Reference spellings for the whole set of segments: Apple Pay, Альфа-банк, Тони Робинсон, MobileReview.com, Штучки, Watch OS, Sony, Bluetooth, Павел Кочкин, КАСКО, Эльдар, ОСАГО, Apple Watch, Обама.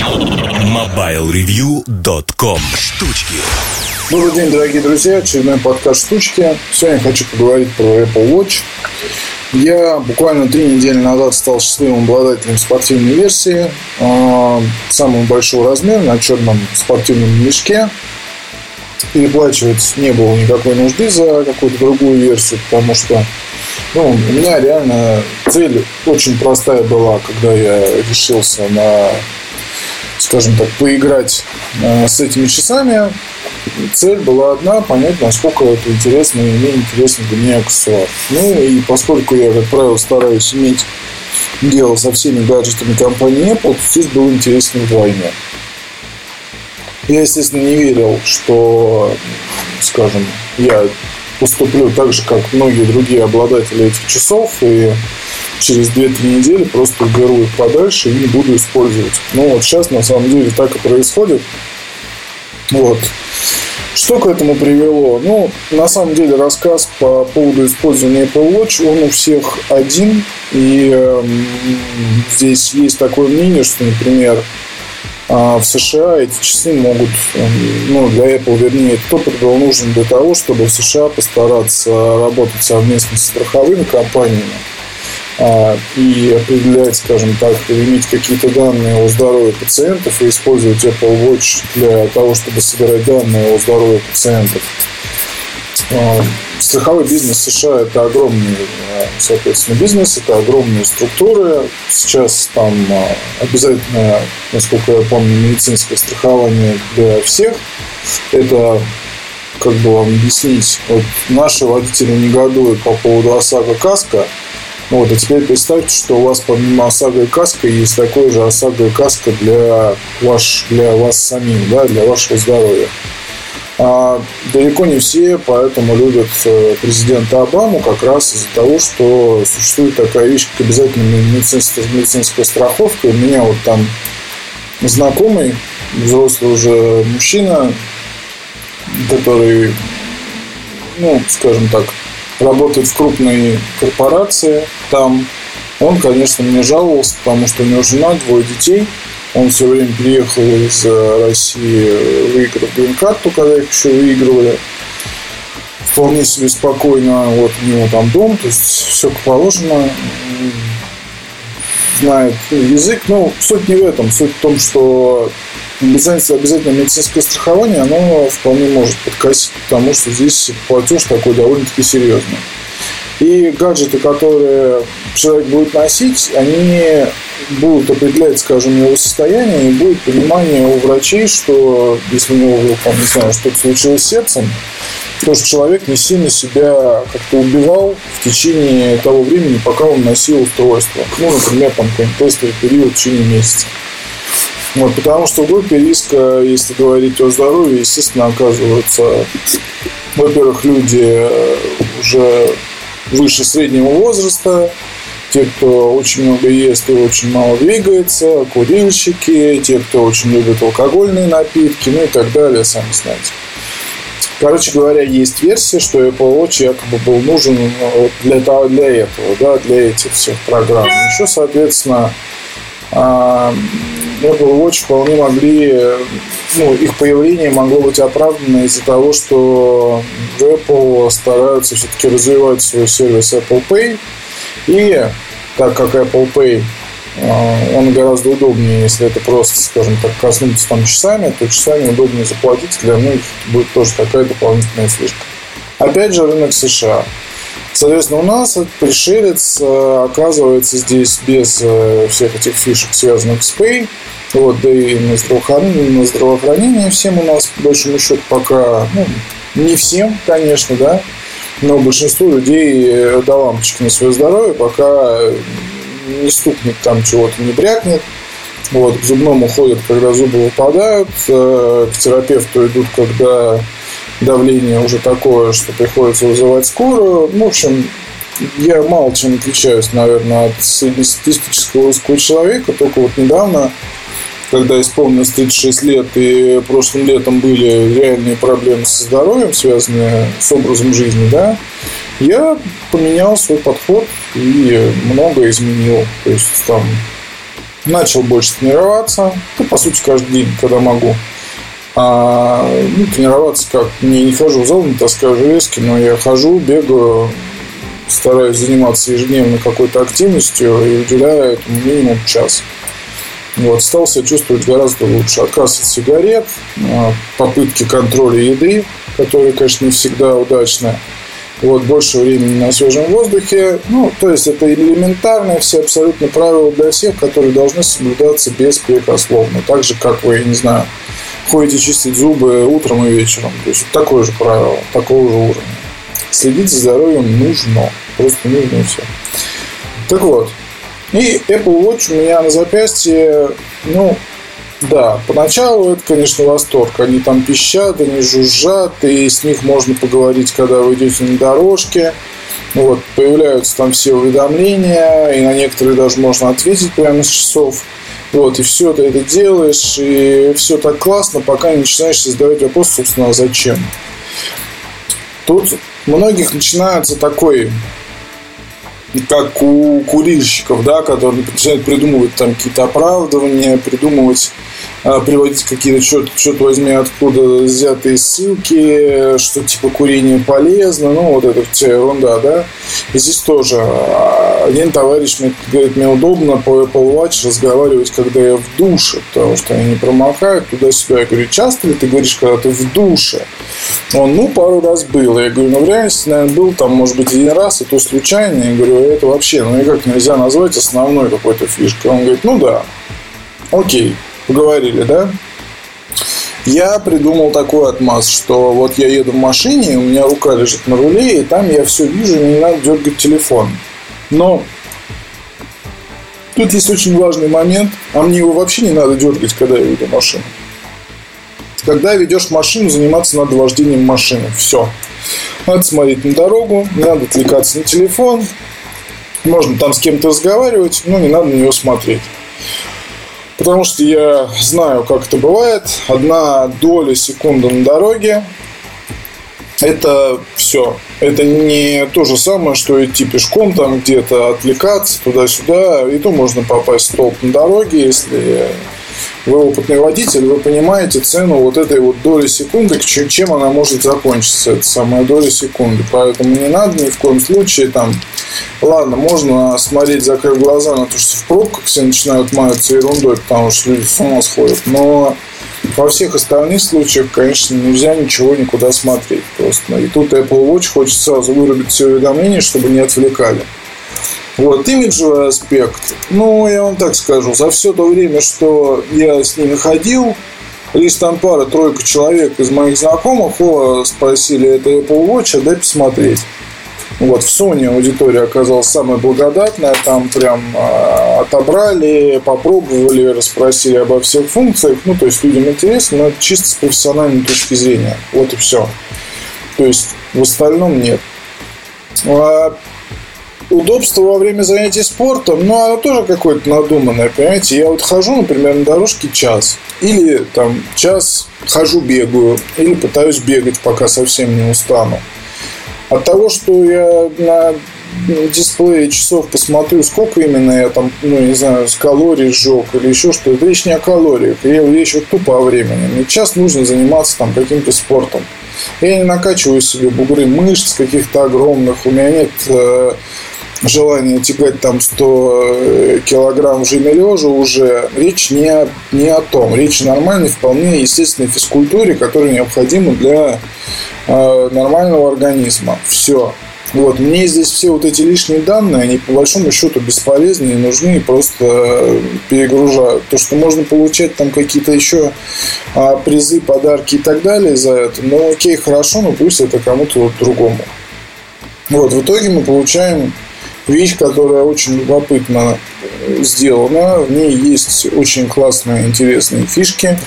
MobileReview.com. Штучки. Добрый день, дорогие друзья. Очередной подкаст «Штучки». Сегодня хочу поговорить про Apple Watch. Я буквально 3 недели назад стал счастливым обладателем спортивной версии. Самого большого размера на черном спортивном мешке. Переплачивать не было никакой нужды за какую-то другую версию, потому что у меня реально цель очень простая была, когда я решился на, скажем так, поиграть с этими часами. Цель была одна — понять, насколько это интересно и неинтересно для меня аксессуар. И поскольку я, как правило, стараюсь иметь дело со всеми гаджетами компании Apple, здесь было интересно вдвойне. Я, естественно, не верил, что, скажем, я поступлю так же, как многие другие обладатели этих часов, и через 2-3 недели просто уберу их подальше и не буду использовать. Сейчас на самом деле так и происходит. Что к этому привело? На самом деле рассказ по поводу использования Apple Watch, он у всех один. И здесь есть такое мнение, что, например, в США эти часы могут, для Apple, вернее, топор был нужен для того, чтобы в США постараться работать совместно с страховыми компаниями и определять, скажем так, иметь какие-то данные о здоровье пациентов и использовать Apple Watch для того, чтобы собирать данные о здоровье пациентов. Страховой бизнес США — это огромный, соответственно, бизнес, это огромные структуры. Сейчас там обязательно, насколько я помню, медицинское страхование для всех. Это, как бы вам объяснить, наши водители негодуют по поводу ОСАГО КАСКО. А теперь представьте, что у вас помимо ОСАГО и КАСКО есть такое же ОСАГО и КАСКО для вас самих, для вашего здоровья. Далеко не все поэтому любят президента Обаму как раз из-за того, что существует такая вещь, как обязательная медицинская страховка. У меня там знакомый, взрослый уже мужчина, который, работает в крупной корпорации. Там он, конечно, мне жаловался, потому что у него жена, 2 детей. Он все время приехал из России, выиграл грин-карту, когда их еще выигрывали. Вполне себе спокойно, у него там дом, то есть все как положено. Знает язык, суть не в этом. Суть в том, что обязательно медицинское страхование, оно вполне может подкосить, потому что здесь платеж такой довольно-таки серьезный. И гаджеты, которые человек будет носить, они будут определять, скажем, его состояние, и будет понимание у врачей, что если у него, что-то случилось с сердцем, то что человек не сильно себя как-то убивал в течение того времени, пока он носил устройство. Например, какой-нибудь тестовый период в течение месяца. Потому что в группе риска, если говорить о здоровье, естественно, оказываются, во-первых, люди уже выше среднего возраста, те, кто очень много ест и очень мало двигается, курильщики, те, кто очень любит алкогольные напитки, и так далее, сами знаете. Короче говоря, есть версия, что Apple Watch якобы был нужен для этих всех программ. Еще, соответственно, Apple Watch вполне могли, их появление могло быть оправдано из-за того, что в Apple стараются все-таки развивать свой сервис Apple Pay. И так как Apple Pay, он гораздо удобнее, если это просто, скажем так, коснуться часами, то часами удобнее заплатить, для многих будет тоже такая дополнительная фишка. Опять же, рынок США. Соответственно, у нас этот пришелец оказывается здесь без всех этих фишек, связанных с Pay. Да и на здравоохранение всем у нас, по большому счету, пока, не всем, конечно, да, но большинству людей до лампочки на свое здоровье, пока не стукнет там чего-то, не брякнет. К зубному ходят, когда зубы выпадают, к терапевту идут, когда давление уже такое, что приходится вызывать скорую. В общем, я мало чем отличаюсь, наверное, от среднестатистического русского человека. Только недавно, когда исполнилось 36 лет, и прошлым летом были реальные проблемы со здоровьем, связанные с образом жизни, я поменял свой подход и многое изменил. То есть, начал больше тренироваться. Ну, по сути, каждый день, когда могу. Тренироваться как? Я не хожу в зал, не таскаю железки, но я хожу, бегаю, стараюсь заниматься ежедневно какой-то активностью и уделяю этому минимум час. Стал себя чувствовать гораздо лучше. Отказ от сигарет, попытки контроля еды, которые, конечно, не всегда удачны. Больше времени на свежем воздухе. Это элементарные все абсолютно правила для всех, которые должны соблюдаться беспрекословно. Так же, как вы, ходите чистить зубы утром и вечером. То есть такое же правило, такого же уровня. Следить за здоровьем нужно. Просто нужно и все. Так вот. И Apple Watch у меня на запястье, поначалу это, конечно, восторг. Они там пищат, они жужжат, и с них можно поговорить, когда вы идете на дорожке. Появляются там все уведомления, и на некоторые даже можно ответить прямо с часов. И все ты это делаешь, и все так классно, пока не начинаешь задавать вопрос, собственно, а зачем? Тут у многих начинается такой... как у курильщиков, которые начинают придумывать там какие-то оправдывания, приводить какие-то черт возьми откуда взятые ссылки, что типа курение полезно, это вся ерунда, И здесь тоже один товарищ мне говорит, мне удобно по Apple Watch разговаривать, когда я в душе, потому что они не промокают туда-сюда. Я говорю, часто ли ты говоришь, когда ты в душе? Он, пару раз было. Я говорю, в реальности, наверное, был там, может быть, один раз, и то случайно. Я говорю, это вообще, никак нельзя назвать основной какой-то фишкой. Он говорит, окей. Поговорили, Я придумал такой отмаз, что я еду в машине, у меня рука лежит на руле, и там я все вижу, и мне надо дергать телефон. Но тут есть очень важный момент, а мне его вообще не надо дергать, когда я веду машину. Когда ведешь машину, заниматься надо вождением машины. Все. Надо смотреть на дорогу, не надо отвлекаться на телефон, можно там с кем-то разговаривать, но не надо на него смотреть. Потому что я знаю, как это бывает. 1 доля секунды на дороге – это все. Это не то же самое, что идти пешком, там где-то отвлекаться туда-сюда. И то можно попасть в столб на дороге. Если вы опытный водитель, вы понимаете цену этой доли секунды, чем она может закончиться, эта самая доля секунды. Поэтому не надо ни в коем случае там... Ладно, можно смотреть, закрыв глаза на то, что в пробках все начинают маяться ерундой, потому что люди с ума сходят. Но во всех остальных случаях, конечно, нельзя ничего никуда смотреть просто. И тут Apple Watch хочет сразу вырубить все уведомления, чтобы не отвлекали. Имиджевый аспект. Я вам так скажу, за все то время, что я с ними ходил, лишь там пара-тройка человек из моих знакомых спросили, это Apple Watch, а дай посмотреть. В Sony аудитория оказалась самая благодатная. Там прям отобрали, попробовали, расспросили обо всех функциях. То есть людям интересно, но это чисто с профессиональной точки зрения. И все. То есть в остальном нет. Удобство во время занятий спортом, оно тоже какое-то надуманное, понимаете. Я хожу, например, на дорожке час. Или там час хожу, бегаю. Или пытаюсь бегать, пока совсем не устану. От того, что я на дисплее часов посмотрю, сколько именно я там, калорий сжег или еще что-то, речь не о калориях, речь тупо о времени. Мне час нужно заниматься там каким-то спортом. Я не накачиваю себе бугры мышц каких-то огромных, у меня нет желания тягать там 100 килограмм в жиме лежа уже. Речь не о том. Речь о нормальной, вполне естественной физкультуре, которая необходима для... нормального организма. Все. Мне здесь все эти лишние данные, они по большому счету бесполезны и нужны, и просто перегружают. То, что можно получать там какие-то еще призы, подарки и так далее за это, окей, хорошо, но пусть это кому-то другому. В итоге мы получаем вещь, которая очень любопытно сделана. В ней есть очень классные, интересные фишки.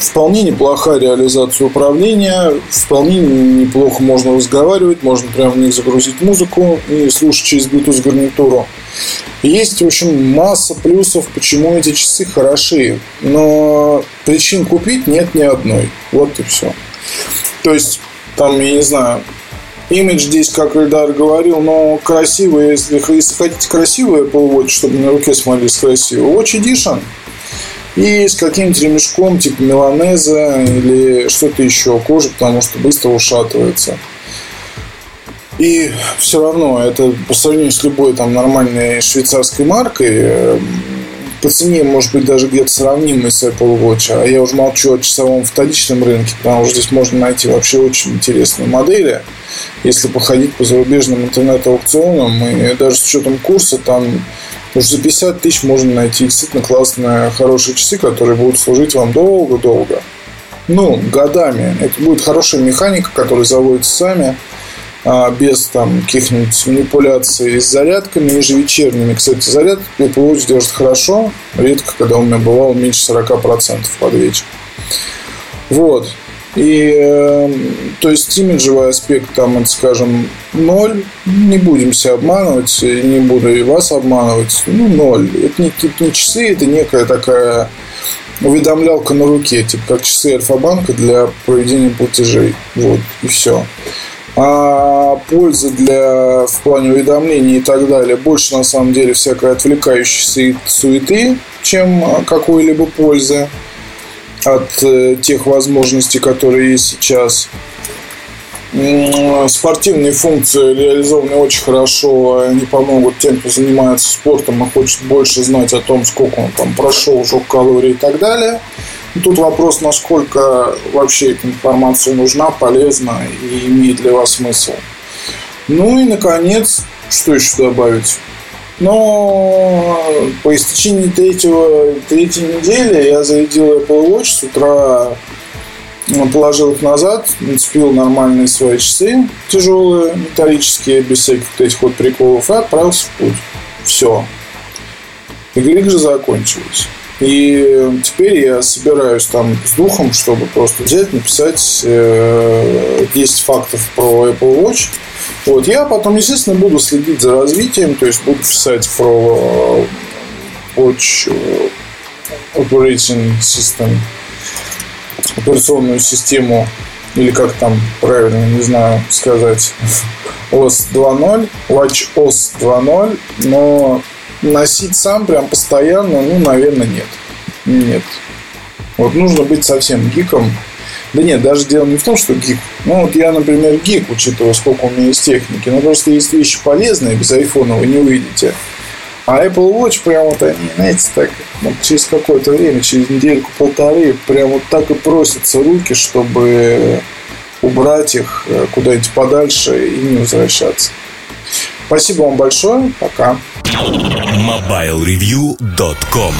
Вполне неплохая реализация управления, вполне неплохо можно разговаривать, можно прямо в них загрузить музыку и слушать через Bluetooth гарнитуру. Есть, в общем, масса плюсов, почему эти часы хороши, но причин купить нет ни одной. И все. То есть, там, я не знаю, имидж здесь, как Эльдар говорил, но красивый, если хотите красивый Apple Watch, чтобы на руке смотрелись красиво, Watch Edition и с каким-нибудь ремешком типа меланеза или что-то еще, кожа, потому что быстро ушатывается. И все равно, это по сравнению с любой там нормальной швейцарской маркой, по цене может быть даже где-то сравнимой с Apple Watch. А я уже молчу о часовом вторичном рынке, потому что здесь можно найти вообще очень интересные модели. Если походить по зарубежным интернет-аукционам, и даже с учетом курса, там уж за 50 тысяч можно найти действительно классные, хорошие часы, которые будут служить вам долго-долго. Ну, годами. Это будет хорошая механика, которая заводится сами. Без там каких-нибудь манипуляций с зарядками ежевечерними. Кстати, заряд Apple Watch держит хорошо. Редко, когда у меня бывало меньше 40% под вечер. Вот. И то есть имиджевый аспект там, это, скажем, 0. Не будем себя обманывать. Не буду и вас обманывать. 0. Это не часы, это некая такая уведомлялка на руке, типа как часы Альфа-банка для проведения платежей. Вот, и все. А польза для в плане уведомлений и так далее больше на самом деле всякой отвлекающей суеты, чем какой-либо пользы от тех возможностей, которые есть сейчас. Спортивные функции реализованы очень хорошо. Они помогут тем, кто занимается спортом и хочет больше знать о том, сколько он там прошел, жёг калорий и так далее. Тут вопрос, насколько вообще эта информация нужна, полезна и имеет для вас смысл. Ну и, наконец, что еще добавить? Но по истечении третьей недели я зарядил Apple Watch, с утра положил их назад, нацепил нормальные свои часы, тяжелые, металлические, без всяких вот этих вот приколов, и отправился в путь. Все. Игры же закончились. И теперь я собираюсь там с духом, чтобы просто взять, написать 10 фактов про Apple Watch. Вот. Я потом, естественно, буду следить за развитием, то есть буду писать про Watch Operating System, операционную систему, или как там правильно, не знаю сказать, OS 2.0, Watch OS 2.0, но... Носить сам прям постоянно, наверное, нет. Нет. Вот нужно быть совсем гиком. Да нет, даже дело не в том, что гик. Вот я, например, гик, учитывая, сколько у меня есть техники. Но просто есть вещи полезные, без айфона вы не увидите. А Apple Watch прям вот они, знаете, так вот через какое-то время, через недельку-полторы, прям вот так и просятся руки, чтобы убрать их куда-нибудь подальше и не возвращаться. Спасибо вам большое. Пока. MobileReview.com